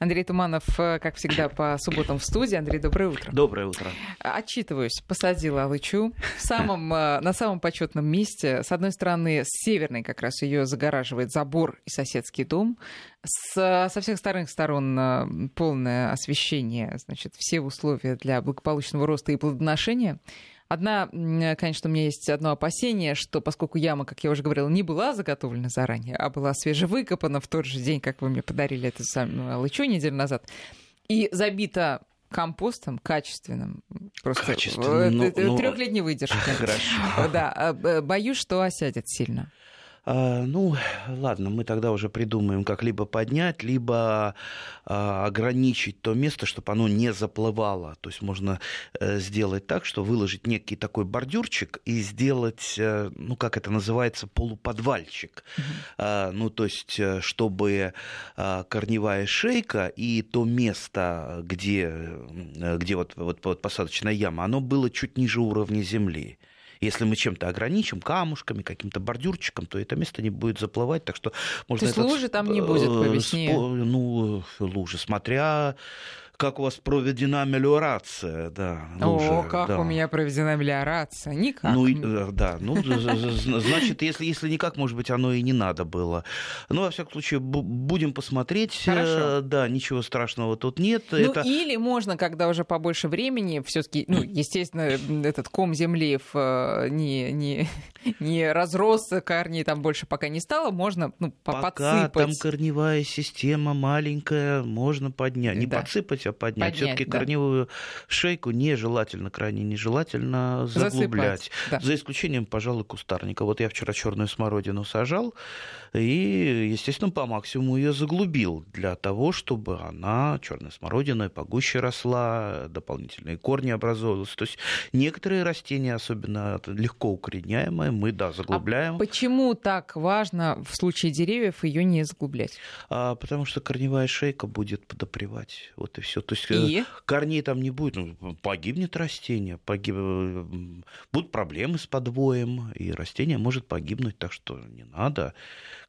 Андрей Туманов, как всегда, по субботам в студии. Андрей, доброе утро. Доброе утро. Отчитываюсь. Посадила алычу на самом почетном месте. С одной стороны, с северной как раз ее загораживает забор и соседский дом. Со всех сторон полное освещение, значит, все условия для благополучного роста и плодоношения. Конечно, у меня есть одно опасение, что поскольку яма, как я уже говорила, не была заготовлена заранее, а была свежевыкопана в тот же день, как вы мне подарили эту самую алычу неделю назад, и забита компостом качественным, просто трёхлетней выдержки. Хорошо. Да, боюсь, что осядет сильно. Ну, ладно, мы тогда уже придумаем, как либо поднять, либо ограничить то место, чтобы оно не заплывало. То есть можно сделать так, что выложить некий такой бордюрчик и сделать, ну, как это называется, полуподвальчик. Mm-hmm. Ну, то есть, чтобы корневая шейка и то место, где вот посадочная яма, оно было чуть ниже уровня земли. Если мы чем-то ограничим, камушками, каким-то бордюрчиком, то это место не будет заплывать. Так что можно. То есть лужи там не будет по весне? Ну, лужи, смотря... Как у вас проведена мелиорация, да. Лужа, как да. У меня проведена мелиорация? Никак. Значит, если никак, может быть, оно и не надо было. Ну, во всяком случае, будем посмотреть. Хорошо. Да, ничего страшного тут нет. Или можно, когда уже побольше времени, все-таки, естественно, этот ком земли не разросся, корней там больше пока не стало, можно подсыпать. Пока там корневая система маленькая, можно поднять. Не подсыпать, поднять. Все-таки корневую шейку нежелательно, крайне нежелательно заглублять. Да. За исключением, пожалуй, кустарника. Вот я вчера черную смородину сажал и, естественно, по максимуму ее заглубил для того, чтобы она, черная смородина, погуще росла, дополнительные корни образовывались. То есть некоторые растения, особенно легко укореняемые, мы, заглубляем. А почему так важно в случае деревьев ее не заглублять? Потому что корневая шейка будет подопревать. Вот и все. То есть корней там не будет, погибнет растение, будут проблемы с подвоем, и растение может погибнуть, так что не надо.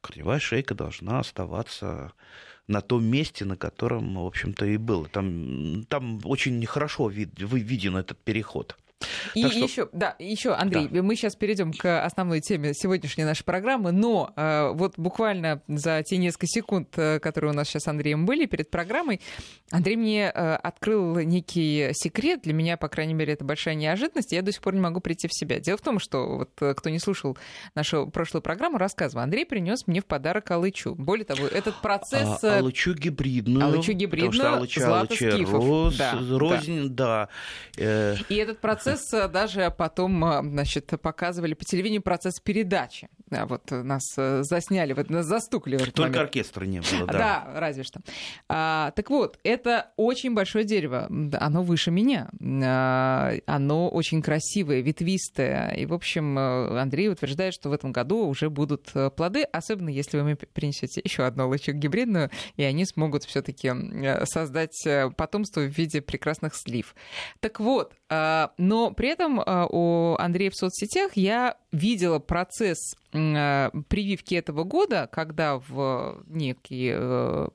Корневая шейка должна оставаться на том месте, на котором, в общем-то, и было. Там очень хорошо виден этот переход. Еще, Андрей, мы сейчас перейдем к основной теме сегодняшней нашей программы, но вот буквально за те несколько секунд, которые у нас сейчас с Андреем были перед программой, Андрей мне открыл некий секрет, для меня, по крайней мере, это большая неожиданность, я до сих пор не могу прийти в себя. Дело в том, что вот кто не слушал нашу прошлую программу, рассказывал, Андрей принес мне в подарок алычу. Более того, этот процесс... Алычу гибридную, потому что златоскифов. И этот процесс даже потом, показывали по телевидению процесс передачи. Вот нас засняли, нас застукали. Только оркестра не было, да. Да, разве что. Так вот, это очень большое дерево. Оно выше меня. Оно очень красивое, ветвистое. И, в общем, Андрей утверждает, что в этом году уже будут плоды, особенно если вы мне принесете еще одну алычу гибридную, и они смогут все-таки создать потомство в виде прекрасных слив. Так вот, но при этом у Андрея в соцсетях я видела процесс прививки этого года, когда в некий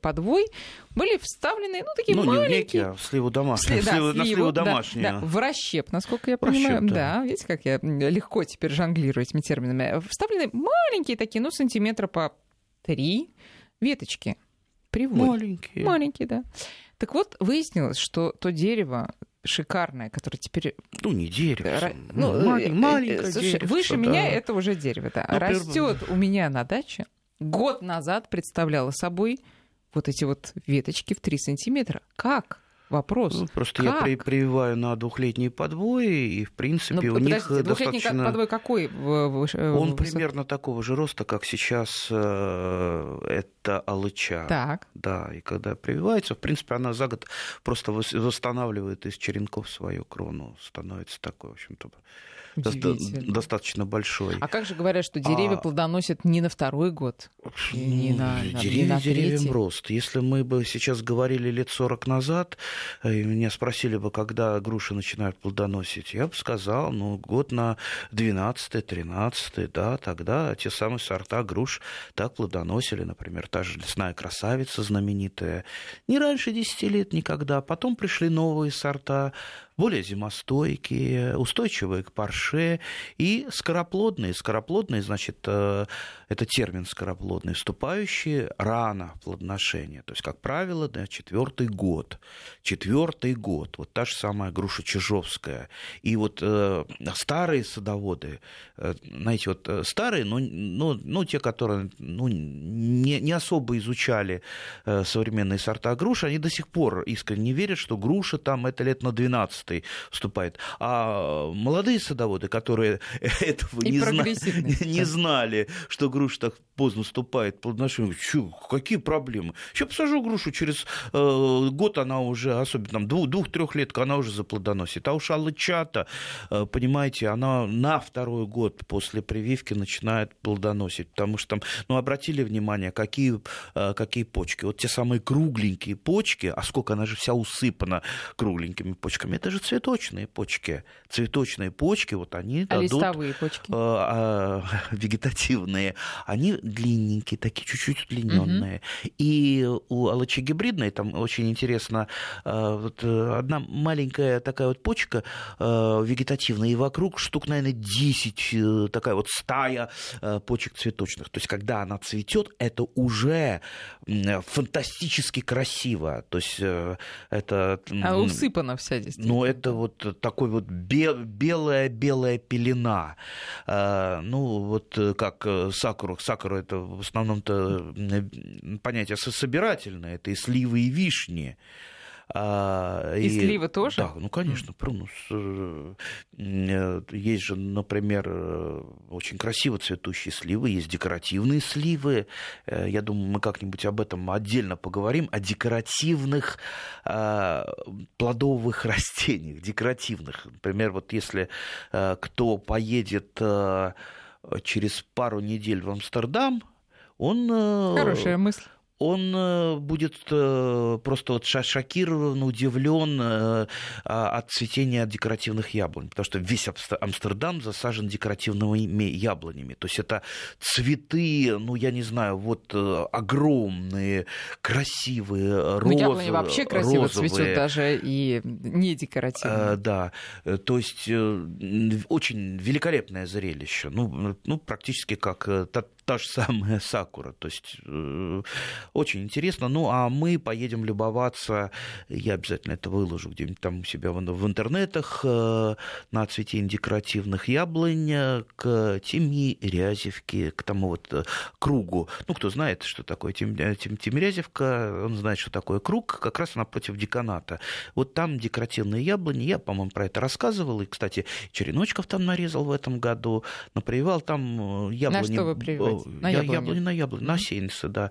подвой были вставлены, такие маленькие... Ну, не в сливу домашнюю, на сливу домашнюю. Да, в расщеп, насколько я понимаю. Расщеп, да. Видите, как я легко теперь жонглирую этими терминами. Вставлены маленькие такие, сантиметра по 3 веточки. Приводят. Маленькие, да. Так вот, выяснилось, что то дерево шикарное, которое теперь... Не дерево. Маленькое дерево. Выше меня это уже дерево, да. Растет у меня на даче. Год назад представляла собой вот эти веточки в 3 сантиметра. Как? Вопрос. Я прививаю на двухлетний подвой, и, в принципе, у них достаточно... подвой какой? Он примерно такого же роста, как сейчас эта алыча. Так. Да, и когда прививается, в принципе, она за год просто восстанавливает из черенков свою крону, становится такой, в общем-то... достаточно большой. А как же говорят, что деревья плодоносят не на второй год, не на деревьям рост. Если мы бы сейчас говорили лет 40 назад, и меня спросили бы, когда груши начинают плодоносить, я бы сказал, год на 12-13, да, тогда те самые сорта груш так плодоносили, например, та же лесная красавица знаменитая. Не раньше 10 лет никогда. Потом пришли новые сорта, более зимостойкие, устойчивые к парше и скороплодные. Скороплодные, значит, это термин скороплодные, вступающие рано в плодоношение. То есть, как правило, на четвертый год. Четвертый год. Вот та же самая груша чижовская. И вот старые садоводы, знаете, вот старые, но те, которые не особо изучали современные сорта груш, они до сих пор искренне верят, что груша там это лет на 12 вступает. А молодые садоводы, которые этого не знали, что груша так поздно вступает в плодоношение, какие проблемы? Сейчас посажу грушу, через год она уже, особенно 2-3-летка, она уже заплодоносит. А уж алыча-то, понимаете, она на второй год после прививки начинает плодоносить. Потому что там, обратили внимание, какие почки. Вот те самые кругленькие почки, а сколько она же вся усыпана кругленькими почками. Это же цветочные почки. Цветочные почки, вот они дадут... листовые почки? Вегетативные. Они длинненькие, такие чуть-чуть удлиненные. Угу. И у алычи гибридной, там очень интересно, вот одна маленькая такая вот почка вегетативная, и вокруг штук, наверное, 10, такая вот стая почек цветочных. То есть, когда она цветет, это уже фантастически красиво. То есть, это... А усыпана вся здесь. Ну, это вот такой вот белая-белая пелена. Ну, вот как сакура. Сакура — это в основном-то понятие собирательное. Это и сливы, и вишни. И слива тоже? Да, ну, конечно, прунус. Есть же, например, очень красиво цветущие сливы, есть декоративные сливы. Я думаю, мы как-нибудь об этом отдельно поговорим, о декоративных плодовых растениях, декоративных. Например, вот если кто поедет через пару недель в Амстердам, он... Хорошая мысль. Он будет просто вот шокирован, удивлен от цветения декоративных яблонь, потому что весь Амстердам засажен декоративными яблонями. То есть это цветы, ну, я не знаю, вот огромные, красивые, розовые. Ну, яблони вообще красиво цветет, даже и не декоративные. Да, то есть очень великолепное зрелище, ну практически как та же самая сакура, то есть... Очень интересно. Ну, а мы поедем любоваться, я обязательно это выложу где-нибудь там у себя в интернетах, на цветение декоративных яблонь к Тимирязевке, к тому вот кругу. Ну, кто знает, что такое Тимирязевка, он знает, что такое круг, как раз напротив деканата. Вот там декоративные яблони, я, по-моему, про это рассказывал, и, кстати, череночков там нарезал в этом году, напривал там яблони. На что вы прививаете? На яблони, на сеянцы, да.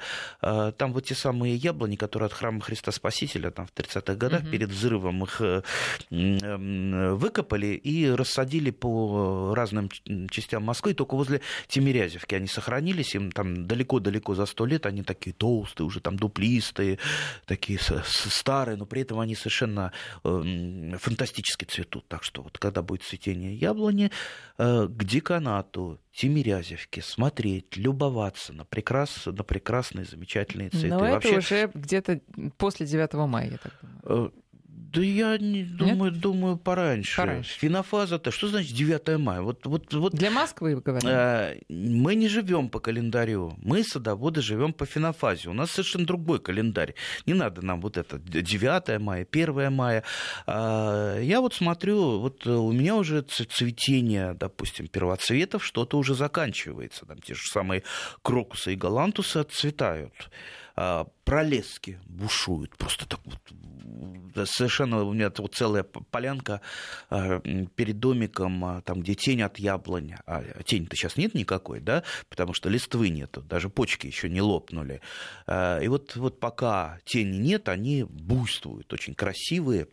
Там вот те самые яблони, которые от храма Христа Спасителя там, в 30-х годах перед взрывом их выкопали и рассадили по разным частям Москвы. И только возле Тимирязевки они сохранились. Им там далеко-далеко за 100 лет они такие толстые, уже там дуплистые, такие старые, но при этом они совершенно фантастически цветут. Так что вот когда будет цветение яблони, к деканату Тимирязевки смотреть, любоваться на прекрасные, замечательные цветы. Но вообще... это уже где-то после 9 мая, я так думаю. Да я не думаю пораньше. Фенофаза-то. Что значит 9 мая? Вот. Для Москвы, вы говорите. Мы не живем по календарю. Мы, садоводы, живем по фенофазе. У нас совершенно другой календарь. Не надо нам вот это 9 мая, 1 мая. Я вот смотрю, вот у меня уже цветение, допустим, первоцветов, что-то уже заканчивается. Там те же самые крокусы и галантусы отцветают. Пролески бушуют. Просто так вот. Совершенно у меня вот целая полянка перед домиком, там, где тень от яблонь. А тени-то сейчас нет никакой, да, потому что листвы нету, даже почки еще не лопнули. И вот пока тени нет, они буйствуют, очень красивые,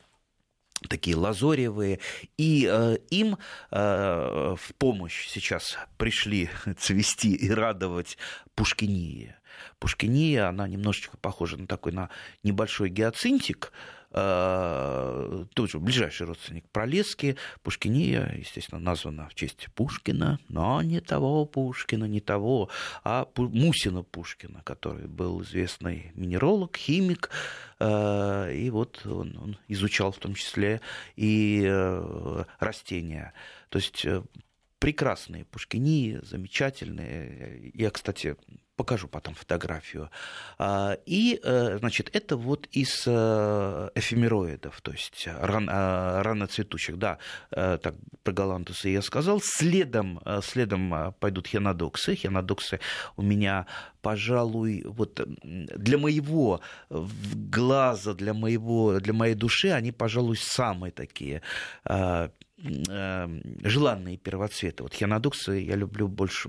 такие лазоревые, и им в помощь сейчас пришли цвести и радовать пушкинии. Пушкиния, она немножечко похожа на такой на небольшой гиацинтик, тоже ближайший родственник пролески. Пушкиния, естественно, названа в честь Пушкина, но не того Пушкина, не того, а Мусина Пушкина, который был известный минералог, химик, и вот он изучал в том числе и растения. То есть прекрасные пушкинии, замечательные. Я, кстати, покажу потом фотографию. И, значит, это вот из эфемероидов, то есть ранноцветущих. Да, так, про галантусы я сказал. Следом пойдут хенодоксы. Хенодоксы у меня, пожалуй, вот для моего глаза, для моей души, они, пожалуй, самые такие желанные первоцветы. Вот хенодоксы я люблю больше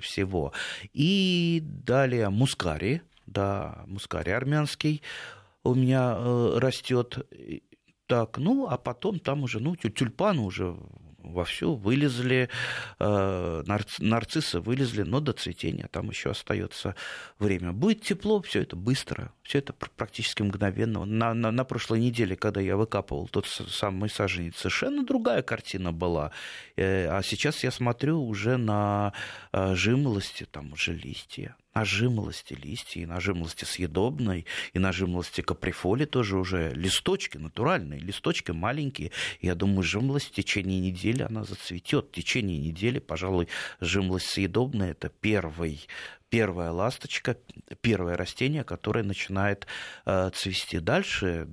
всего. И далее мускари. Да, мускари армянский у меня растет. Так, ну, а потом там уже, ну, тюльпаны уже вовсю вылезли, нарциссы вылезли, но до цветения там еще остается время. Будет тепло, все это быстро, все это практически мгновенно. На прошлой неделе, когда я выкапывал тот самый саженец, совершенно другая картина была. А сейчас я смотрю уже на жимолости, там уже листья. На жимолости листья, и на жимолости съедобной, и на жимолости каприфоли тоже уже листочки, натуральные листочки, маленькие. Я думаю, жимолость в течение недели она зацветет. В течение недели, пожалуй, жимолость съедобная – это первая ласточка, первое растение, которое начинает цвести. Дальше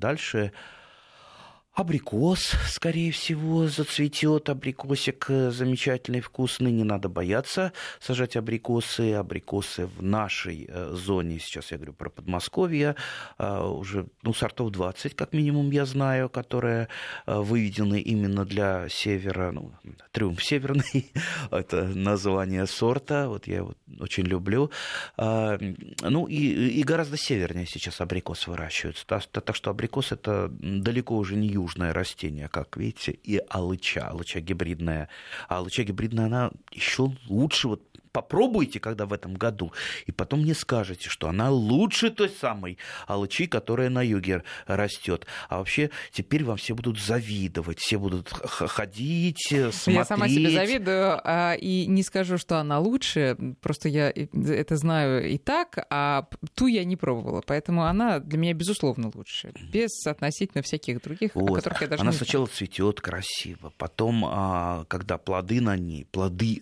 абрикос, скорее всего, зацветет. Абрикосик замечательный, вкусный. Не надо бояться сажать абрикосы. Абрикосы в нашей зоне, сейчас я говорю про Подмосковье, уже сортов 20, как минимум, я знаю, которые выведены именно для севера. Ну, Триумф северный, это название сорта. Вот я его очень люблю. Ну, и гораздо севернее сейчас абрикос выращивается. Так что абрикос – это далеко уже не южное растение, как видите, и алыча гибридная. Алыча гибридная, она еще лучше. Вот попробуйте, когда в этом году, и потом мне скажете, что она лучше той самой алычи, которая на юге растет. А вообще теперь вам все будут завидовать, все будут ходить, смотреть. Я сама себе завидую, и не скажу, что она лучше, просто я это знаю и так, а ту я не пробовала, поэтому она для меня безусловно лучше, без относительно всяких других, вот, о которых я даже не знаю. Она сначала цветет красиво, потом, когда плоды на ней, плоды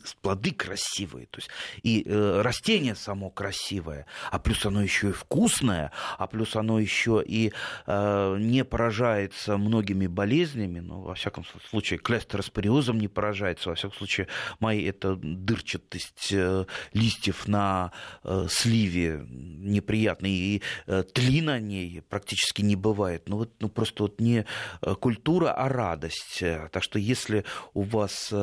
красивые, то есть и растение само красивое, а плюс оно еще и вкусное, а плюс оно еще и не поражается многими болезнями, ну, во всяком случае, клестероспориозом не поражается, во всяком случае, это дырчатость листьев на сливе неприятная, и тли на ней практически не бывает. Просто не культура, а радость. Так что если у вас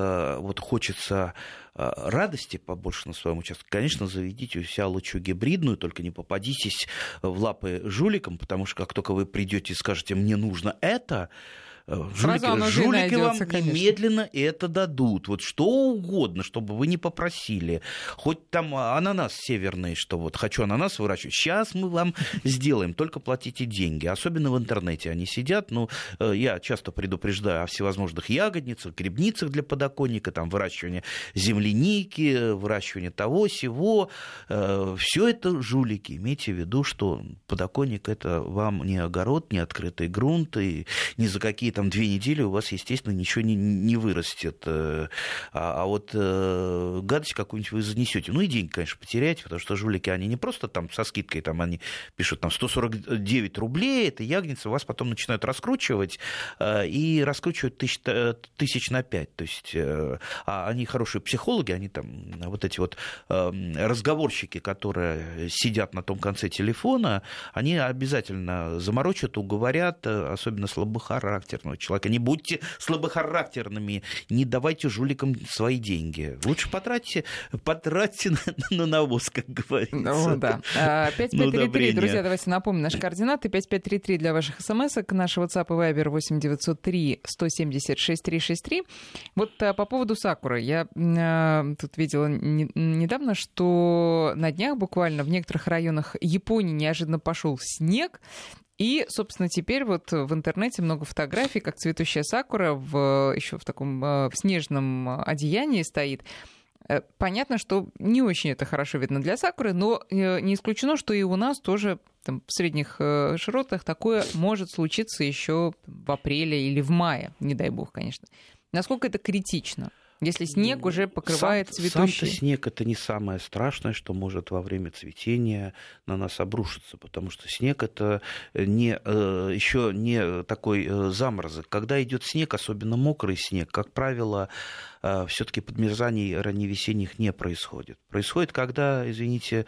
хочется радости побольше на своем участке, конечно, заведите у себя алычу гибридную, только не попадитесь в лапы жуликам, потому что как только вы придете и скажете «мне нужно это», жулики вам немедленно это дадут. Вот что угодно, чтобы вы не попросили. Хоть там ананас северный, что вот хочу ананас выращивать, сейчас мы вам сделаем, только платите деньги. Особенно в интернете они сидят. Я часто предупреждаю о всевозможных ягодницах, грибницах для подоконника, там выращивание земляники, выращивание того-сего. Все это жулики. Имейте в виду, что подоконник – это вам не огород, не открытый грунт, и ни за какие там 2 недели у вас, естественно, ничего не вырастет. А вот гадость какую-нибудь вы занесете. Ну и деньги, конечно, потеряете, потому что жулики, они не просто там со скидкой, там они пишут там 149 рублей, это ягница, вас потом начинают раскручивать, и раскручивают тысяч на 5. То есть они хорошие психологи, они там вот эти вот разговорщики, которые сидят на том конце телефона, они обязательно заморочат, уговорят, особенно слабохарактерных, честного человека. Не будьте слабохарактерными, не давайте жуликам свои деньги. Лучше потратьте на навоз, как говорится. Ну, да. 5533, друзья, давайте напомним наши координаты. 5533 для ваших смс-ок. Наш WhatsApp и Viber 8-903-176-363. Вот по поводу сакуры. Я тут видела недавно, что на днях буквально в некоторых районах Японии неожиданно пошел снег. И, собственно, теперь вот в интернете много фотографий, как цветущая сакура еще в таком снежном одеянии стоит. Понятно, что не очень это хорошо видно для сакуры, но не исключено, что и у нас тоже там, в средних широтах такое может случиться еще в апреле или в мае, не дай бог, конечно. Насколько это критично? Если снег уже покрывает цветущие. Сам-то снег — это не самое страшное, что может во время цветения на нас обрушиться, потому что снег — это еще не такой заморозок. Когда идет снег, особенно мокрый снег, как правило, все-таки подмерзаний ранневесенних не происходит. Происходит, когда, извините,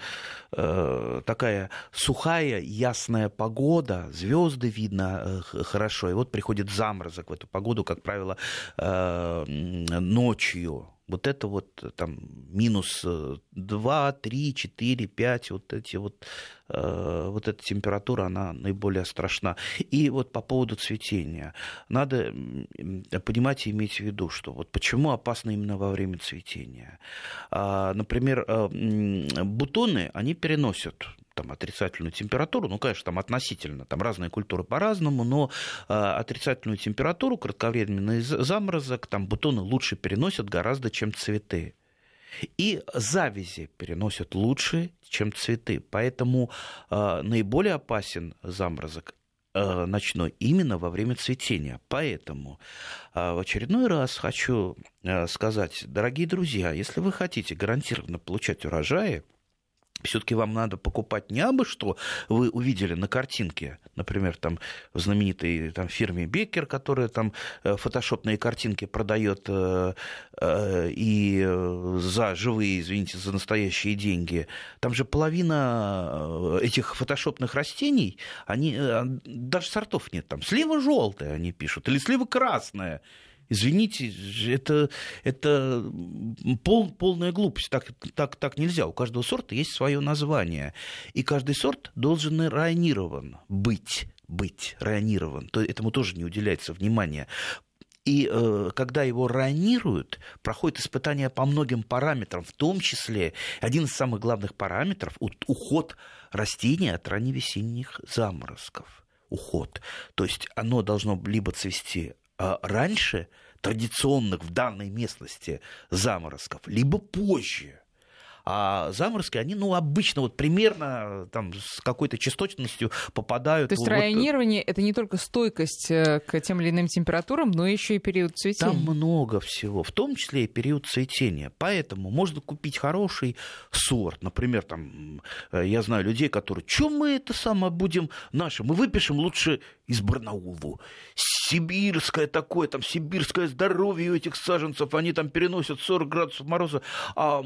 такая сухая, ясная погода, звезды видно хорошо, и вот приходит заморозок в эту погоду, как правило, ночью. Вот это вот там минус 2, 3, 4, 5, вот эта температура, она наиболее страшна. И вот по поводу цветения. Надо понимать и иметь в виду, что вот почему опасно именно во время цветения. Например, бутоны, они переносят там отрицательную температуру, ну, конечно, там относительно, там разные культуры по-разному, но отрицательную температуру, кратковременный заморозок, там бутоны лучше переносят гораздо, чем цветы. И завязи переносят лучше, чем цветы. Поэтому наиболее опасен заморозок ночной именно во время цветения. Поэтому в очередной раз хочу сказать, дорогие друзья, если вы хотите гарантированно получать урожаи, все-таки вам надо покупать не абы что вы увидели на картинке, например, там, в знаменитой там, фирме Беккер, которая там фотошопные картинки продает и за живые, извините, за настоящие деньги. Там же половина этих фотошопных растений, они, даже сортов нет. Там слива желтая, они пишут, или слива красная. Извините, это полная глупость. Так нельзя. У каждого сорта есть свое название. И каждый сорт должен районирован быть районирован. То этому тоже не уделяется внимания. И когда его районируют, проходит испытание по многим параметрам, в том числе один из самых главных параметров – уход растения от ранневесенних заморозков. Уход. То есть оно должно либо цвести раньше традиционных в данной местности заморозков, либо позже. А заморозки, они, обычно вот примерно там, с какой-то частотностью попадают... То есть районирование — это не только стойкость к тем или иным температурам, но еще и период цветения. Там много всего, в том числе и период цветения. Поэтому можно купить хороший сорт. Например, там, я знаю людей, которые... Чё мы это самое будем наше? Мы выпишем лучше из Барнаулу. Сибирское такое, там, сибирское здоровье у этих саженцев. Они там переносят 40 градусов мороза. А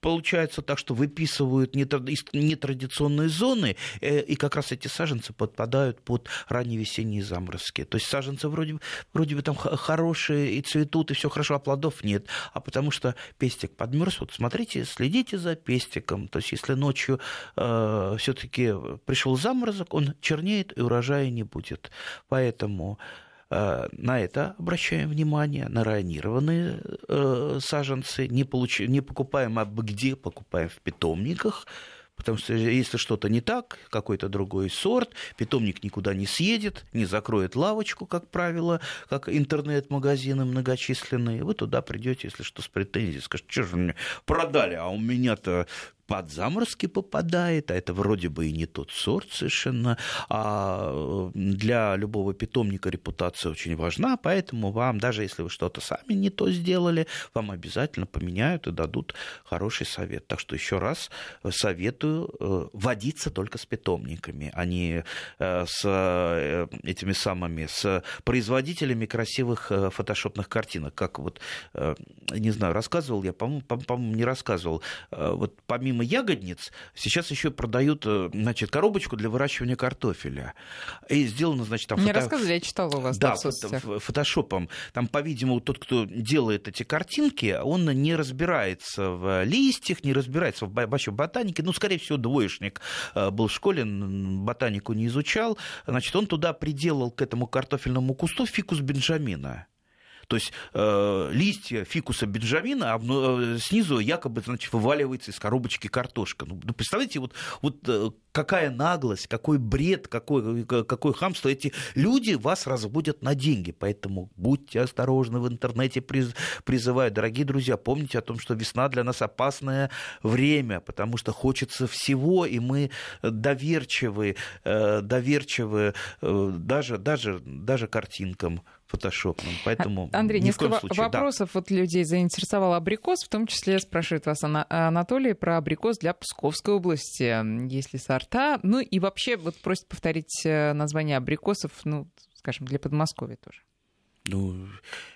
получается так, что выписывают нетрадиционные зоны, и как раз эти саженцы подпадают под ранневесенние заморозки. То есть саженцы вроде бы там хорошие, и цветут, и все хорошо, а плодов нет. А потому что пестик подмерз. Вот смотрите, следите за пестиком. То есть если ночью все-таки пришел заморозок, он чернеет, и урожая не будет. Поэтому... На это обращаем внимание, на районированные саженцы. Не покупаем абы где, покупаем в питомниках. Потому что если что-то не так, какой-то другой сорт, питомник никуда не съедет, не закроет лавочку, как правило, как интернет-магазины многочисленные. Вы туда придете, если что, с претензией, скажете, что же мне продали, а у меня-то... под заморозки попадает, а это вроде бы и не тот сорт совершенно. А для любого питомника репутация очень важна, поэтому вам, даже если вы что-то сами не то сделали, вам обязательно поменяют и дадут хороший совет. Так что еще раз советую водиться только с питомниками, а не с этими самыми, с производителями красивых фотошопных картинок. Как вот, не знаю, рассказывал я, по-моему, не рассказывал, вот помимо помимо ягодниц, сейчас еще продают, значит, коробочку для выращивания картофеля. И сделано, значит, там... Мне рассказывали, я читала у вас. Да, фотошопом. Там, по-видимому, тот, кто делает эти картинки, он не разбирается в листьях, не разбирается вообще в ботанике. Ну, скорее всего, двоечник был в школе, ботанику не изучал. Значит, он туда приделал к этому картофельному кусту фикус бенджамина. То есть листья фикуса бенджамина снизу якобы, значит, вываливается из коробочки картошка. Ну, представляете, вот какая наглость, какой бред, какое хамство. Эти люди вас разводят на деньги. Поэтому будьте осторожны в интернете, призываю. Дорогие друзья, помните о том, что весна для нас опасное время, потому что хочется всего, и мы доверчивы даже картинкам. Поэтому Андрей, несколько вопросов да. Людей заинтересовал абрикос, в том числе спрашивает вас Анатолий про абрикос для Псковской области, есть ли сорта, ну и вообще вот просит повторить название абрикосов, ну, скажем, для Подмосковья тоже. Ну,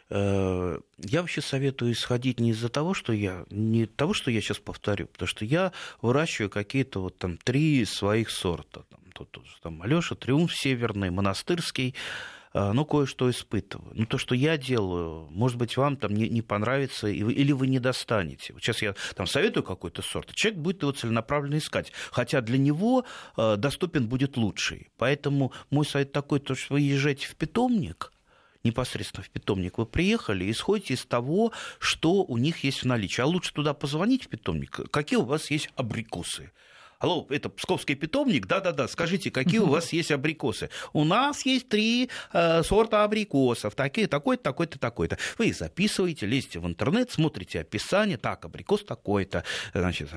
я вообще советую исходить не из-за того, что я сейчас повторю, потому что я выращиваю какие-то вот там 3 своих сорта, там Алёша, Триумф северный, монастырский. Ну, кое-что испытываю. Ну, то, что я делаю, может быть, вам там не понравится, или вы не достанете. Вот сейчас я там советую какой-то сорт, человек будет его целенаправленно искать, хотя для него доступен будет лучший. Поэтому мой совет такой, то, что вы езжайте в питомник, непосредственно в питомник вы приехали, исходите из того, что у них есть в наличии. А лучше туда позвонить в питомник, какие у вас есть абрикосы. Алло, это Псковский питомник? Да-да-да, скажите, какие у вас есть абрикосы? У нас есть 3 сорта абрикосов, такой-то, такой-то, такой-то. Вы их записываете, лезете в интернет, смотрите описание, так, абрикос такой-то, значит,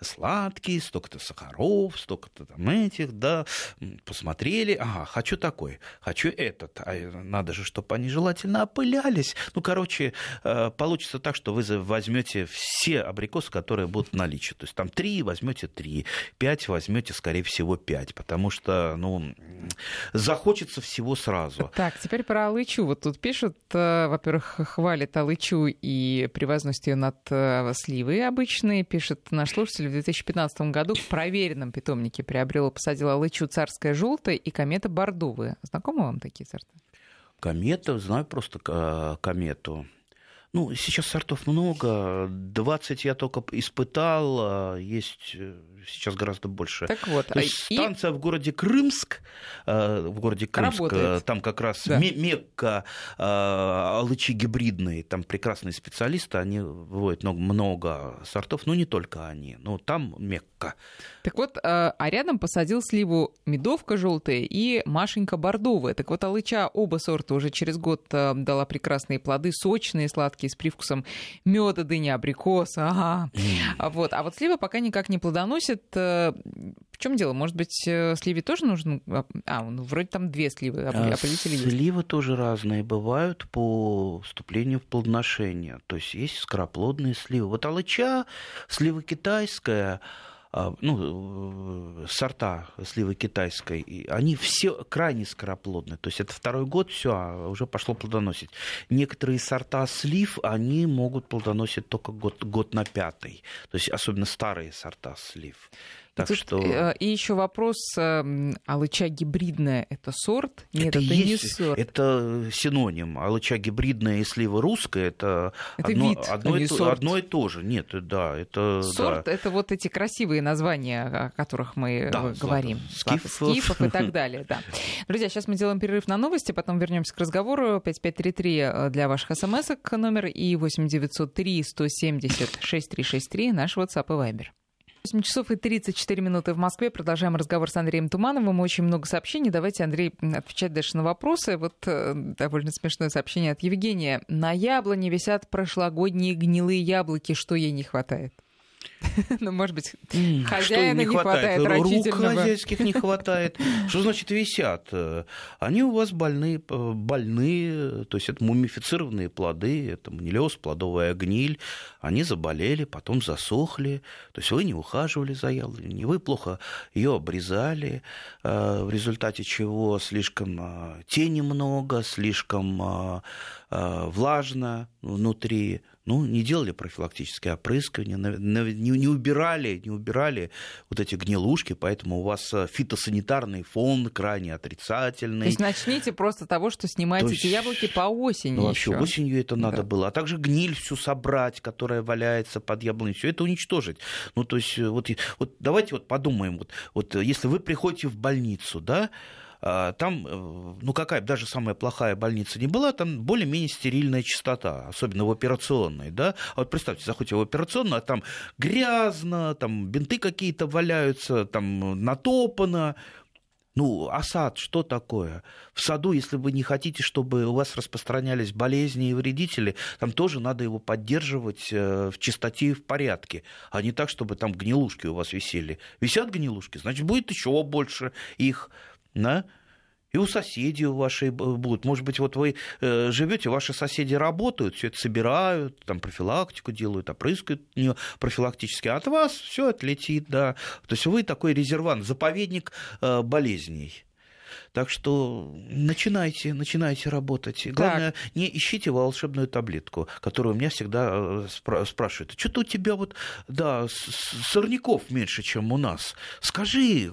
сладкий, столько-то сахаров, столько-то там этих, да, посмотрели, ага, хочу такой, хочу этот, надо же, чтобы они желательно опылялись. Ну, короче, получится так, что вы возьмете все абрикосы, которые будут в наличии, то есть там 3, возьмете 3. 5 возьмете, скорее всего, 5, потому что, ну, захочется всего сразу. Так, теперь про алычу. Вот тут пишут, во-первых, хвалит алычу и превозносит ее над сливой обычной. Пишет наш слушатель, в 2015 году в проверенном питомнике приобрел и посадил алычу царская желтая и комета бордовая. Знакомы вам такие сорта? Комета, знаю просто комету. Ну, сейчас сортов много, 20 я только испытал, есть сейчас гораздо больше. Так вот, то есть станция в городе Крымск работает. Там как раз да. Мекка алычи гибридные, там прекрасные специалисты, они выводят много сортов, но не только они, но там Мекка. Так вот, а рядом посадил сливу медовка желтая и машенька бордовая. Так вот, алыча оба сорта уже через год дала прекрасные плоды, сочные, сладкие, с привкусом меда, дыни, абрикоса. Ага. Вот. А вот слива пока никак не плодоносит. В чем дело? Может быть, сливе тоже нужен? А, ну, вроде там 2 сливы. Сливы тоже разные бывают по вступлению в плодоношение. То есть есть скороплодные сливы. Вот алыча, слива китайская, ну, сорта сливы китайской, и они все крайне скороплодны. То есть это 2-й год, все, уже пошло плодоносить. Некоторые сорта слив, они могут плодоносить только год на 5-й. То есть особенно старые сорта слив. Так и что... и еще вопрос, алыча гибридная – это сорт? Нет, это не сорт. Это синоним. Алыча гибридная и слива русская – это одно, вид, одно и то же. Нет, да, это, сорт да. – это вот эти красивые названия, о которых мы да, говорим. Скифов и так далее. Да. Друзья, сейчас мы делаем перерыв на новости, потом вернемся к разговору. 5533 для ваших смс-ок номер и 8903-170-6363 наш WhatsApp и Viber. 8:34 в Москве. Продолжаем разговор с Андреем Тумановым. Очень много сообщений. Давайте, Андрей, отвечать дальше на вопросы. Вот довольно смешное сообщение от Евгения. На яблоне висят прошлогодние гнилые яблоки. Что ей не хватает? Ну, может быть, хозяина не хватает, родительного. Рук хозяйских не хватает. Что значит висят? Они у вас больные, то есть это мумифицированные плоды, это манилёз, плодовая гниль. Они заболели, потом засохли. То есть вы не ухаживали за яблоней, вы плохо ее обрезали, в результате чего слишком тени много, слишком влажно внутри. Ну, не делали профилактические опрыскивания, не убирали вот эти гнилушки, поэтому у вас фитосанитарный фон крайне отрицательный. То есть начните просто с того, что снимаете эти яблоки по осени. Ну, еще осенью это надо было. А также гниль всю собрать, которая валяется под яблоней, все это уничтожить. Ну, то есть, вот давайте вот подумаем, вот если вы приходите в больницу, да, там, ну, какая бы даже самая плохая больница не была, там более-менее стерильная чистота, особенно в операционной, да. А вот представьте, заходите в операционную, а там грязно, там бинты какие-то валяются, там натопано. Ну, а сад, что такое? В саду, если вы не хотите, чтобы у вас распространялись болезни и вредители, там тоже надо его поддерживать в чистоте и в порядке, а не так, чтобы там гнилушки у вас висели. Висят гнилушки, значит, будет еще больше их. Да? И у соседей у вашей будут. Может быть, вот вы живете, ваши соседи работают, все это собирают, там профилактику делают, опрыскают профилактически, а от вас все отлетит, да. То есть вы такой резервант, заповедник болезней. Так что начинайте работать. Главное, не ищите волшебную таблетку, которую у меня всегда спрашивают. Что-то у тебя сорняков меньше, чем у нас. Скажи,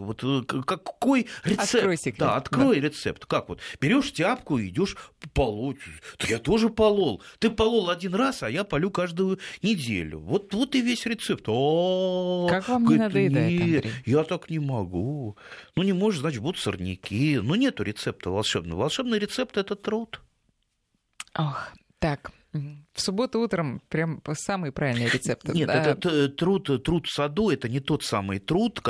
какой рецепт? Открой рецепт. Как берешь тяпку и идешь полоть. Я тоже полол. Ты полол один раз, а я полю каждую неделю. Вот и весь рецепт. Как вам не надоедает, Андрей? Я так не могу. Ну, не можешь, значит, будут сорняки. Ну, нету рецепта волшебного. Волшебный рецепт – это труд. В субботу утром прям самый правильный рецепт. Нет, этот труд в саду – это не тот самый труд,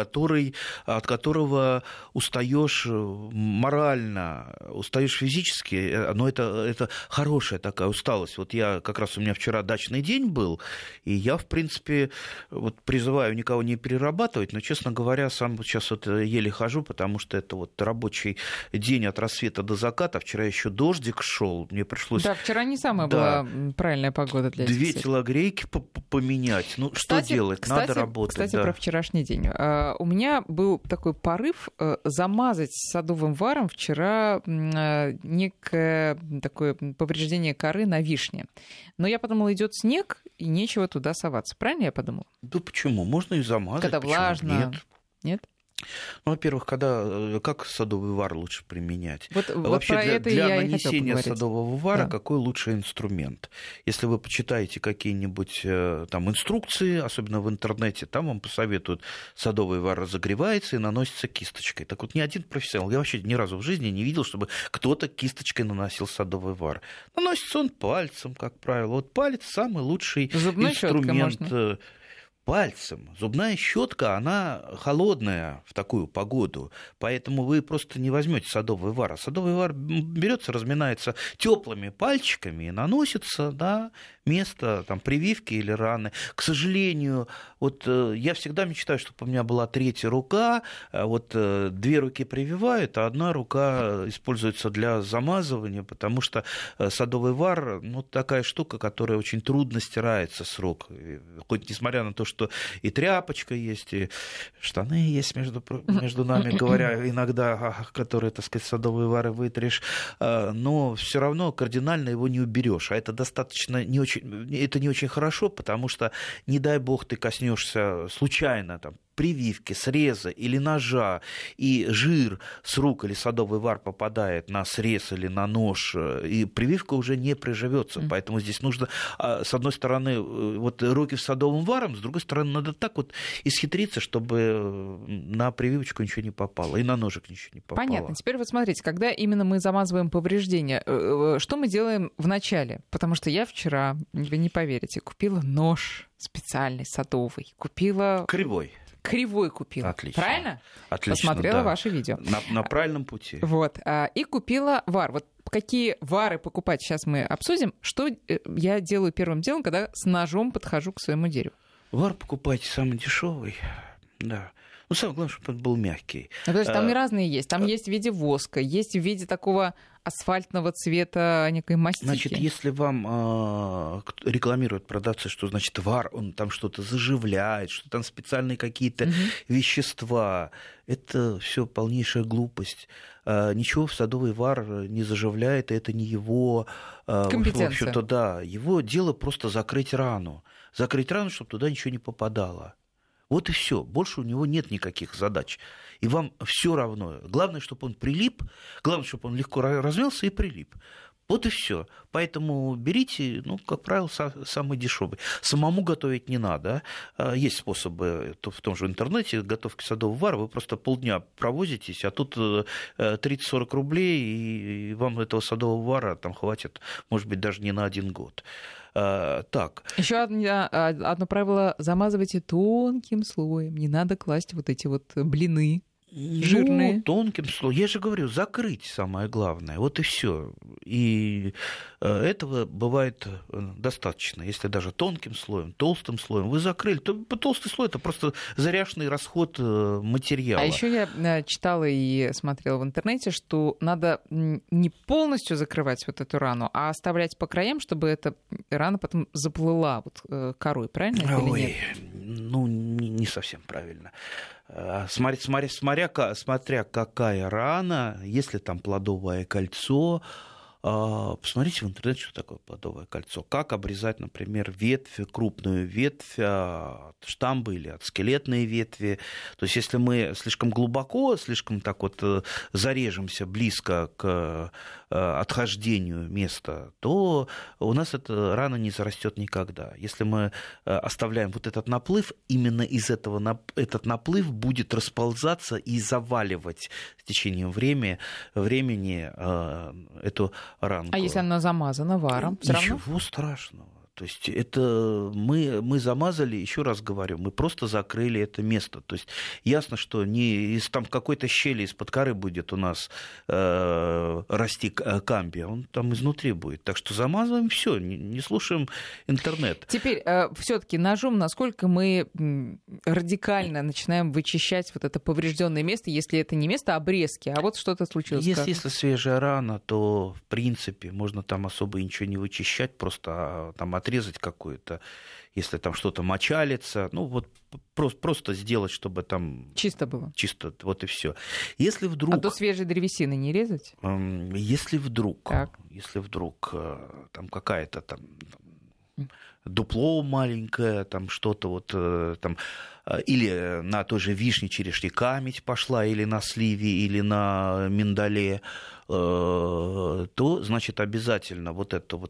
от которого устаешь морально, устаешь физически, но это хорошая такая усталость. Вот я как раз, у меня вчера дачный день был, и я, в принципе, призываю никого не перерабатывать, но, честно говоря, сам сейчас еле хожу, потому что это рабочий день от рассвета до заката. Вчера еще дождик шел, мне пришлось... Да, вчера не самая была правильная погода для детей. 2 телогрейки поменять. Ну, что делать? Надо работать. Кстати, про вчерашний день. У меня был такой порыв замазать садовым варом вчера некое такое повреждение коры на вишне. Но я подумала, идет снег, и нечего туда соваться. Правильно я подумала? Да почему? Можно и замазать. Когда влажно. Нет? Ну, во-первых, как садовый вар лучше применять? Вообще, для нанесения садового вара какой лучший инструмент? Если вы почитаете какие-нибудь там инструкции, особенно в интернете, там вам посоветуют, садовый вар разогревается и наносится кисточкой. Так вот, ни один профессионал, я вообще ни разу в жизни не видел, чтобы кто-то кисточкой наносил садовый вар. Наносится он пальцем, как правило. Вот палец самый лучший инструмент. Пальцем. Зубная щетка, она холодная в такую погоду, поэтому вы просто не возьмете садовый вар. А садовый вар берется, разминается теплыми пальчиками и наносится на место прививки или раны. К сожалению, я всегда мечтаю, чтобы у меня была третья рука. 2 руки прививают, а 1 рука используется для замазывания, потому что садовый вар, такая штука, которая очень трудно стирается с рук. Хоть несмотря на то, что и тряпочка есть, и штаны есть, между нами говоря, иногда, которые, так сказать, садовые вары вытрешь, но все равно кардинально его не уберешь. А это достаточно не очень хорошо, потому что, не дай бог, ты коснешься случайно прививки, среза или ножа, и жир с рук или садовый вар попадает на срез или на нож, и прививка уже не приживется. Поэтому здесь нужно, с одной стороны, руки с садовым варом, с другой стороны, надо исхитриться, чтобы на прививочку ничего не попало, и на ножик ничего не попало. Понятно. Теперь смотрите, когда именно мы замазываем повреждения, что мы делаем в начале? Потому что я вчера, вы не поверите, купила нож специальный, садовый. Кривой купила. Отлично. Правильно? Отлично, посмотрела ваше видео. На правильном пути. И купила вар. Какие вары покупать, сейчас мы обсудим. Что я делаю первым делом, когда с ножом подхожу к своему дереву? Вар покупайте самый дешевый, да. Самое главное, чтобы он был мягкий. Потому что там и разные есть. Там есть в виде воска, есть в виде такого асфальтного цвета некой мастики. Значит, если вам рекламируют продавцы, что значит вар, он там что-то заживляет, что там специальные какие-то вещества, это все полнейшая глупость. Ничего в садовый вар не заживляет, и это не его компетенция. В общем-то, да, его дело просто закрыть рану. Закрыть рану, чтобы туда ничего не попадало. Вот и все. Больше у него нет никаких задач. И вам все равно. Главное, чтобы он прилип, главное, чтобы он легко развелся и прилип. Вот и все. Поэтому берите, ну, как правило, самый дешевый. Самому готовить не надо. Есть способы в том же интернете готовки садового вара. Вы просто полдня провозитесь, а тут 30-40 рублей, и вам этого садового вара там хватит, может быть, даже не на один год. Так. Еще одно правило: замазывайте тонким слоем. Не надо класть вот эти вот блины. Жирные. Ну, тонким слоем. Я же говорю, закрыть самое главное. Вот и все. И этого бывает достаточно. Если даже тонким слоем, толстым слоем вы закрыли, то толстый слой — это просто зряшный расход материала. А еще я читала и смотрела в интернете, что надо не полностью закрывать вот эту рану, а оставлять по краям, чтобы эта рана потом заплыла вот корой. Правильно это или нет? Ну, не совсем правильно. Смотря какая рана, если там плодовое кольцо, посмотрите в интернете, что такое плодовое кольцо. Как обрезать, например, ветвь, крупную ветвь от штамба или от скелетной ветви. То есть если мы слишком глубоко, слишком так вот зарежемся близко к отхождению места, то у нас эта рана не зарастет никогда. Если мы оставляем вот этот наплыв, именно из этого этот наплыв будет расползаться и заваливать с течением времени эту ранку. А если она замазана варом? Ничего страшного. То есть это мы замазали, еще раз говорю, мы просто закрыли это место. То есть ясно, что не из там какой-то щели из-под коры будет у нас расти камбий, он там изнутри будет. Так что замазываем все, не слушаем интернет. Теперь все-таки ножом, насколько мы радикально начинаем вычищать вот это поврежденное место, если это не место, а обрезки, а вот что-то случилось. Если свежая рана, то в принципе можно там особо ничего не вычищать, просто там отрезать какую-то, если там что-то мочалится, ну вот просто сделать, чтобы там... Чисто было. Чисто, вот и все. Если вдруг... А до свежей древесины не резать? Если вдруг там какая-то там дупло маленькое, там что-то вот там... Или на той же вишне, черешне камедь пошла, или на сливе, или на миндале, то, значит, обязательно вот это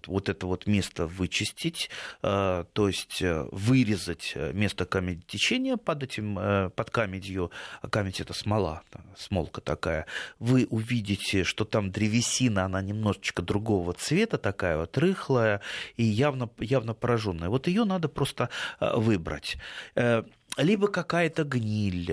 место вычистить, то есть вырезать место камедитечения под камедью. Камедь — это смола, смолка такая. Вы увидите, что там древесина, она немножечко другого цвета, такая вот рыхлая и явно пораженная. Вот ее надо просто выбрать. Либо какая-то гниль,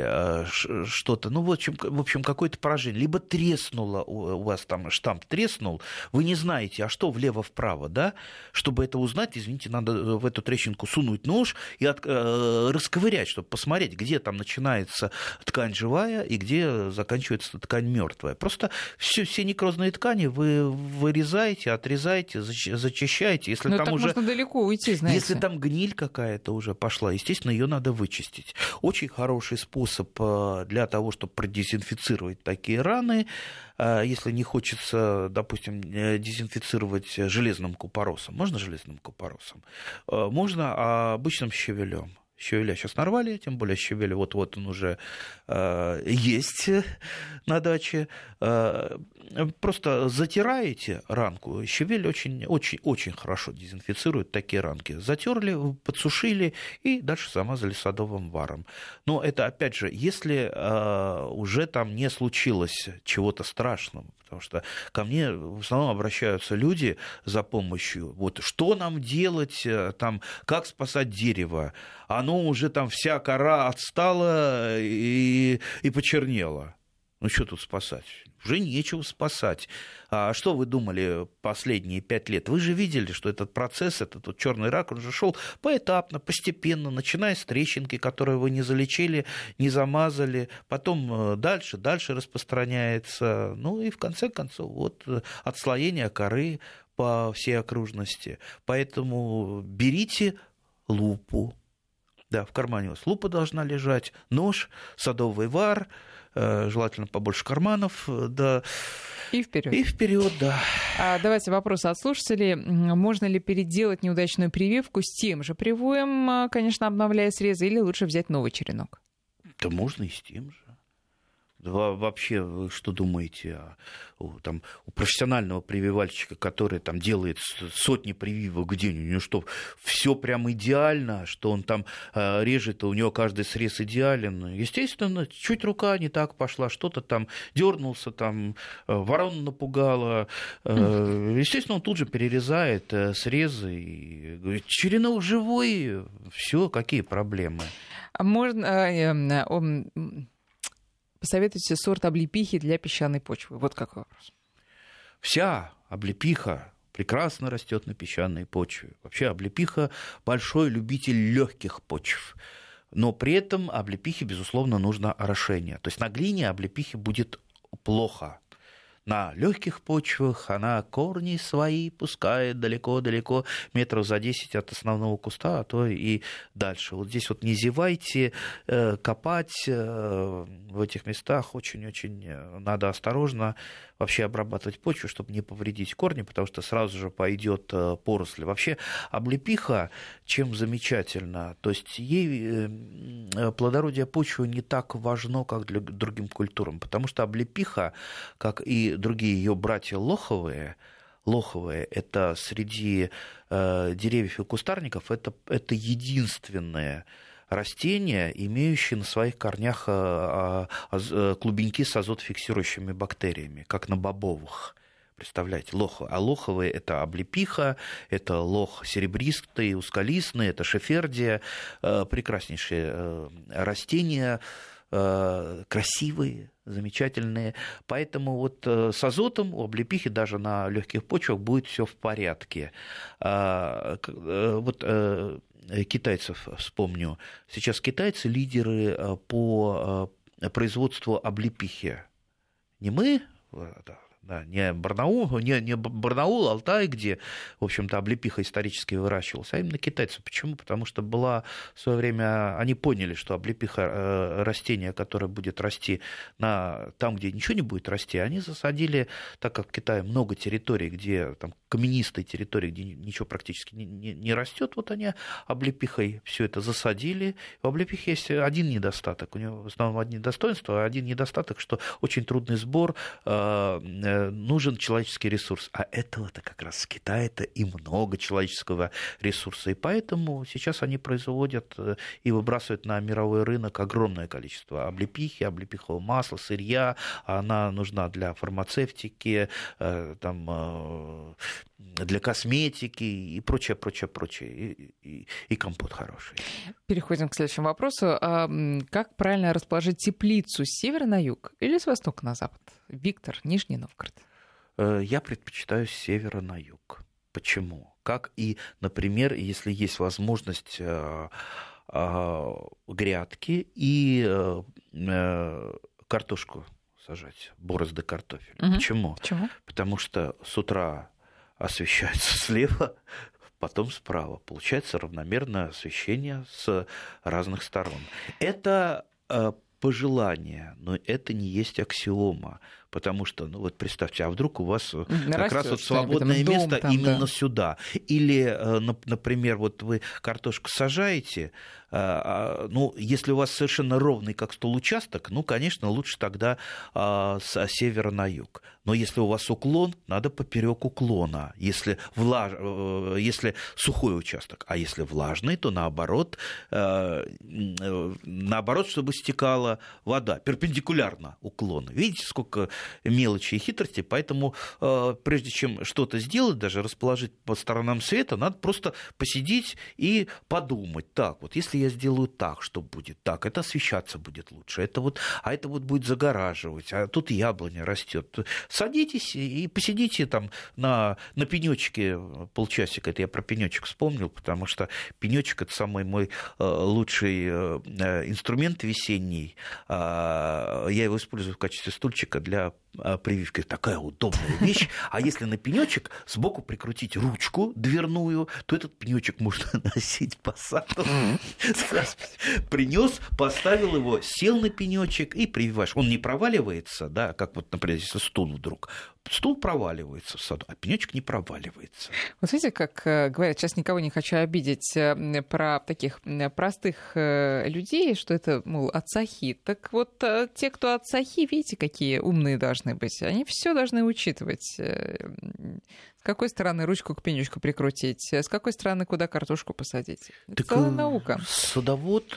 что-то, ну, в общем, какое-то поражение. Либо треснуло, у вас там штамп треснул, вы не знаете, а что влево-вправо, да? Чтобы это узнать, извините, надо в эту трещинку сунуть нож и расковырять, чтобы посмотреть, где там начинается ткань живая и где заканчивается ткань мертвая. Просто все некрозные ткани вы вырезаете, отрезаете, зачищаете. Если там уже можно далеко уйти, знаете. Если там гниль какая-то уже пошла, естественно, ее надо вычистить. Очень хороший способ для того, чтобы продезинфицировать такие раны, если не хочется, допустим, дезинфицировать железным купоросом. Можно железным купоросом? Можно обычным щавелем. Щавеля сейчас нарвали, тем более щавель, вот он уже есть на даче. Просто затираете ранку, щавель очень-очень хорошо дезинфицирует такие ранки. Затерли, подсушили и дальше замазали садовым варом. Но это, опять же, если уже там не случилось чего-то страшного, потому что ко мне в основном обращаются люди за помощью. Вот что нам делать, там, как спасать дерево? Оно уже там вся кора отстала и почернела. Ну, что тут спасать? Уже нечего спасать. А что вы думали последние 5 лет? Вы же видели, что этот процесс, этот вот черный рак, он же шел поэтапно, постепенно, начиная с трещинки, которую вы не залечили, не замазали, потом дальше распространяется. Ну, и в конце концов, вот отслоение коры по всей окружности. Поэтому берите лупу. Да, в кармане у вас лупа должна лежать, нож, садовый вар, желательно побольше карманов, да. И вперед, да. Давайте вопрос от слушателей. Можно ли переделать неудачную прививку с тем же привоем, конечно, обновляя срезы, или лучше взять новый черенок? Да можно и с тем же. Вообще, вы что думаете, там, у профессионального прививальщика, который там делает сотни прививок в день, у него что, все прям идеально, что он там режет, у него каждый срез идеален? Естественно, чуть рука не так пошла, что-то там дернулся, там ворона напугала. Естественно, он тут же перерезает срезы и говорит: черенок живой, все, какие проблемы? Посоветуйте сорт облепихи для песчаной почвы. Вот какой вопрос. Вся облепиха прекрасно растет на песчаной почве. Вообще облепиха большой любитель легких почв. Но при этом облепихе, безусловно, нужно орошение. То есть на глине облепихе будет плохо. На легких почвах она корни свои пускает далеко-далеко, метров за 10 от основного куста, а то и дальше. Вот здесь вот не зевайте, копать в этих местах очень-очень надо осторожно, вообще обрабатывать почву, чтобы не повредить корни, потому что сразу же пойдет поросль. Вообще облепиха чем замечательна? То есть ей плодородие почвы не так важно, как для другим культурам, потому что облепиха, как и другие ее братья лоховые. Лоховые – это среди деревьев и кустарников, это единственное растение, имеющее на своих корнях клубеньки с азотофиксирующими бактериями, как на бобовых. Представляете, лоховые. А лоховые – это облепиха, это лох серебристый, узколистный, это шефердия, прекраснейшие растения, красивые, замечательные. Поэтому вот с азотом у облепихи даже на легких почвах будет все в порядке. Вот китайцев вспомню. Сейчас китайцы лидеры по производству облепихи. Не мы, да, не Барнаул, Алтай, где, в общем-то, облепиха исторически выращивалась, а именно китайцы. Почему? Потому что была в свое время... Они поняли, что облепиха — растение, которое будет расти там, где ничего не будет расти. Они засадили, так как в Китае много территорий, где там каменистые территории, где ничего практически не растет, вот они облепихой все это засадили. У облепихи есть один недостаток. У него в основном одни достоинства, а один недостаток, что очень трудный сбор, нужен человеческий ресурс, а этого-то как раз в Китае-то и много человеческого ресурса, и поэтому сейчас они производят и выбрасывают на мировой рынок огромное количество облепихи, облепихового масла, сырья, она нужна для фармацевтики, там, для косметики и прочее, и компот хороший. Переходим к следующему вопросу. Как правильно расположить теплицу с севера на юг или с востока на запад? Виктор, Нижний Новгород. Я предпочитаю с севера на юг. Почему? Как и, например, если есть возможность грядки и картошку сажать, борозды картофеля. Угу. Почему? Потому что с утра освещается слева, потом справа. Получается равномерное освещение с разных сторон. Это пожелание, но это не есть аксиома, потому что, ну вот представьте, а вдруг у вас как раз вот свободное место там, именно да. Сюда, или, например, вот вы картошку сажаете, ну, если у вас совершенно ровный как стол участок, ну, конечно, лучше тогда с севера на юг, но если у вас уклон, надо поперек уклона, если сухой участок, а если влажный, то наоборот, чтобы стекала вода перпендикулярно уклону. Видите, сколько мелочи и хитрости, поэтому прежде чем что-то сделать, даже расположить по сторонам света, надо просто посидеть и подумать. Так, вот если я сделаю так, что будет так, это освещаться будет лучше, это вот, а это вот будет загораживать, а тут яблоня растет. Садитесь и посидите там на пенечке полчасика. Это я про пенечек вспомнил, потому что пенечек — это самый мой лучший инструмент весенний. Я его использую в качестве стульчика для прививки. Такая удобная вещь. А если на пенечек сбоку прикрутить ручку дверную, то этот пенечек можно носить по саду. Принес, поставил его, сел на пенечек и прививаешь. Он не проваливается, да, как вот, например, если стул вдруг. Стул проваливается в саду, а пенечек не проваливается. Вот видите, как говорят, сейчас никого не хочу обидеть, про таких простых людей, что это, мол, отцахи. Так вот, те, кто отцахи, видите, какие умные должны быть. Они все должны учитывать. С какой стороны ручку к пенечку прикрутить, с какой стороны куда картошку посадить. Это так целая наука. Садовод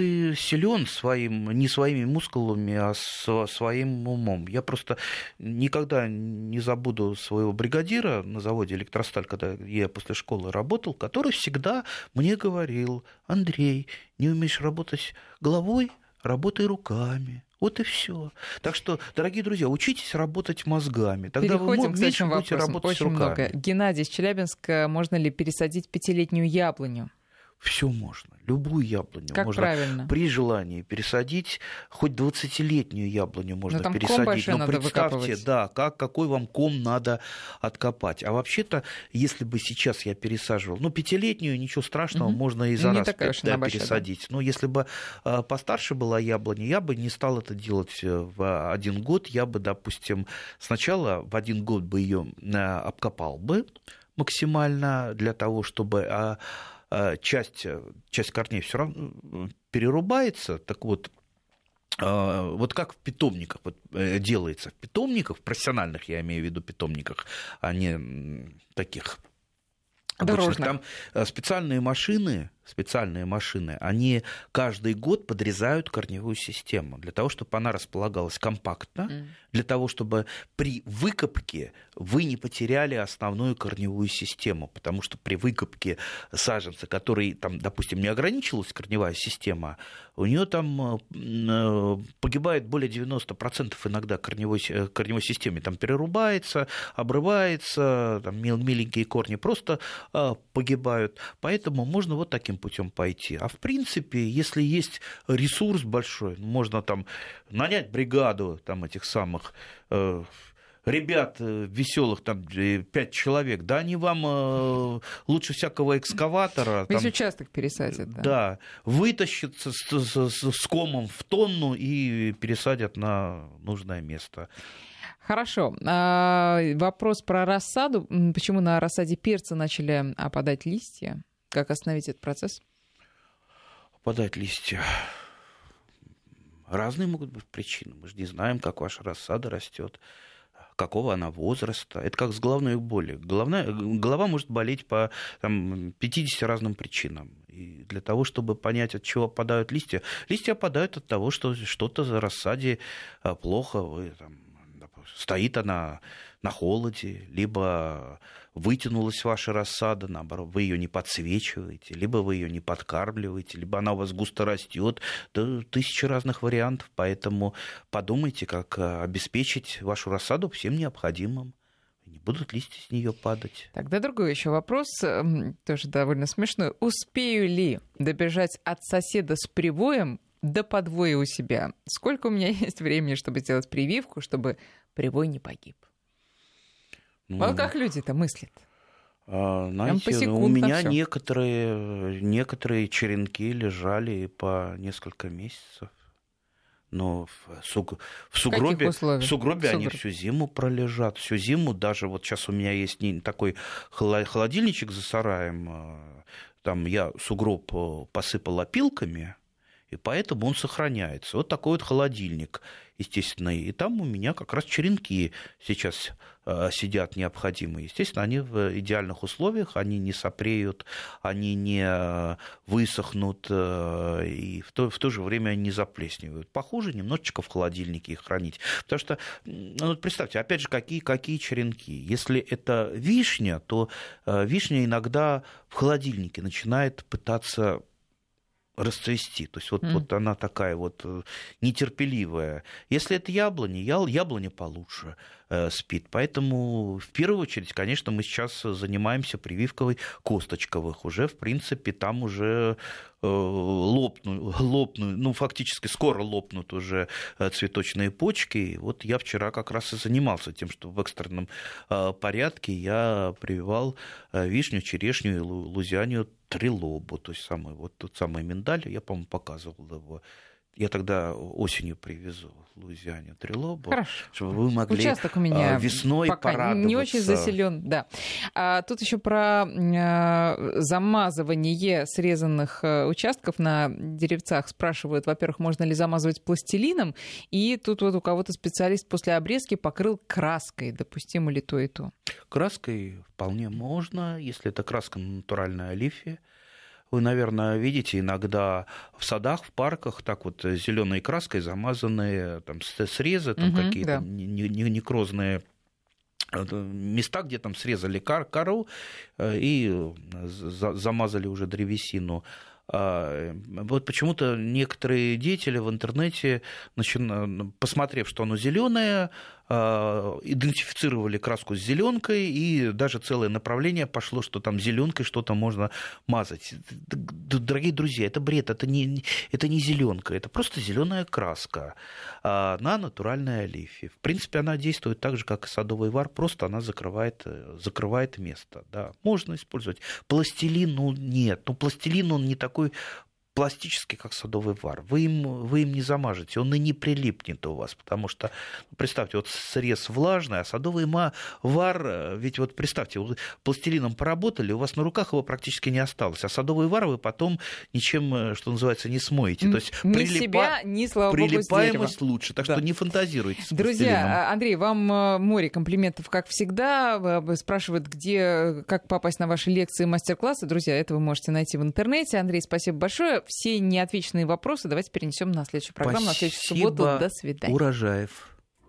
и силен своим, не своими мускулами, а своим умом. Я просто никогда не забуду своего бригадира на заводе «Электросталь», когда я после школы работал, который всегда мне говорил: Андрей, не умеешь работать головой, работай руками. Вот и все. Так что, дорогие друзья, учитесь работать мозгами. Тогда переходим к следующему вопросу. Очень много. Геннадий из Челябинска. Можно ли пересадить 5-летнюю яблоню? Все можно. Любую яблоню как можно правильно? При желании пересадить. Хоть 20-летнюю яблоню можно пересадить. Но представьте, да, какой вам ком надо откопать. А вообще-то, если бы сейчас я пересаживал, 5-летнюю, ничего страшного, можно и за не раз пересадить. Да? Но если бы постарше была яблоня, я бы не стал это делать в один год. Я бы, допустим, сначала в один год бы ее обкопал бы максимально для того, чтобы... Часть корней все равно перерубается. Так вот, вот как в питомниках вот делается. В питомниках, профессиональных, я имею в виду питомниках, а не таких обычных. Там специальные машины, они каждый год подрезают корневую систему для того, чтобы она располагалась компактно, для того, чтобы при выкопке вы не потеряли основную корневую систему, потому что при выкопке саженца, который, там, допустим, не ограничилась корневая система, у нее там погибает более 90% иногда корневой системы, там перерубается, обрывается, там миленькие корни просто погибают, поэтому можно вот таким путем пойти. А в принципе, если есть ресурс большой, можно там нанять бригаду там, этих самых ребят веселых, там 5 человек, да, они вам лучше всякого экскаватора. Весь там, участок пересадят. Да, вытащат с комом в тонну и пересадят на нужное место. Хорошо. Вопрос про рассаду. Почему на рассаде перца начали опадать листья? Как остановить этот процесс? Опадать листья. Разные могут быть причины. Мы же не знаем, как ваша рассада растет, какого она возраста. Это как с головной болью. Голова может болеть по 50 разным причинам. И для того, чтобы понять, от чего опадают листья. Листья опадают от того, что что-то за рассаде плохо. Стоит она на холоде, либо вытянулась ваша рассада, наоборот, вы ее не подсвечиваете, либо вы ее не подкармливаете, либо она у вас густо растет. Да, тысячи разных вариантов, поэтому подумайте, как обеспечить вашу рассаду всем необходимым. Не будут листья с нее падать. Тогда другой еще вопрос, тоже довольно смешной. Успею ли добежать от соседа с привоем до подвоя у себя? Сколько у меня есть времени, чтобы сделать прививку, чтобы привой не погиб? Вот как люди-то мыслят. Знаете, у меня некоторые черенки лежали по несколько месяцев. Но в сугробе они всю зиму пролежат. Всю зиму даже вот сейчас у меня есть такой холодильничек за сараем. Там я сугроб посыпал опилками. И поэтому он сохраняется. Вот такой вот холодильник естественный. И там у меня как раз черенки сейчас сидят необходимые. Естественно, они в идеальных условиях, они не сопреют, они не высохнут, и в то же время они не заплесневают. Похуже немножечко в холодильнике их хранить. Потому что, ну, представьте, опять же, какие черенки. Если это вишня, то вишня иногда в холодильнике начинает пытаться расцвести. То есть вот она такая вот нетерпеливая. Если это яблоня получше спит. Поэтому в первую очередь, конечно, мы сейчас занимаемся прививкой косточковых. Уже, в принципе, там уже фактически скоро лопнут уже цветочные почки. И вот я вчера как раз и занимался тем, что в экстренном порядке я прививал вишню, черешню и лузянью трилобу, то есть тот самый миндаль, я, по-моему, показывал его. Я тогда осенью привезу лузянью трилобу, чтобы вы могли участок у меня весной пока порадоваться. Не очень заселен, да. Тут еще про замазывание срезанных участков на деревцах спрашивают, во-первых, можно ли замазывать пластилином, и тут вот у кого-то специалист после обрезки покрыл краской, допустимо ли то и то? Краской вполне можно, если это краска на натуральной олифе. Вы, наверное, видите иногда в садах, в парках так вот зеленой краской замазанные там срезы, там какие-то некрозные места, где там срезали кору и замазали уже древесину. Вот почему-то некоторые деятели в интернете, посмотрев, что оно зеленое, идентифицировали краску с зеленкой, и даже целое направление пошло, что там зеленкой что-то можно мазать. Дорогие друзья, это бред, это не зеленка, это просто зеленая краска на натуральной олифе. В принципе, она действует так же, как и садовый вар, просто она закрывает место. Да. Можно использовать. Пластилин, нет. Пластилин, он не такой пластический, как садовый вар. Вы им не замажете, он и не прилипнет у вас, потому что, представьте, вот срез влажный, а садовый вар, ведь вот представьте, вы пластилином поработали, у вас на руках его практически не осталось, а садовый вар вы потом ничем, что называется, не смоете. То есть ни себя, ни, слава богу, прилипаемость лучше, так да. Что не фантазируйте с пластилином. Друзья, Андрей, вам море комплиментов, как всегда, спрашивают, как попасть на ваши лекции и мастер-классы. Друзья, это вы можете найти в интернете. Андрей, спасибо большое. Все неотвеченные вопросы давайте перенесем на следующую программу, на следующую субботу. До свидания. Урожаев.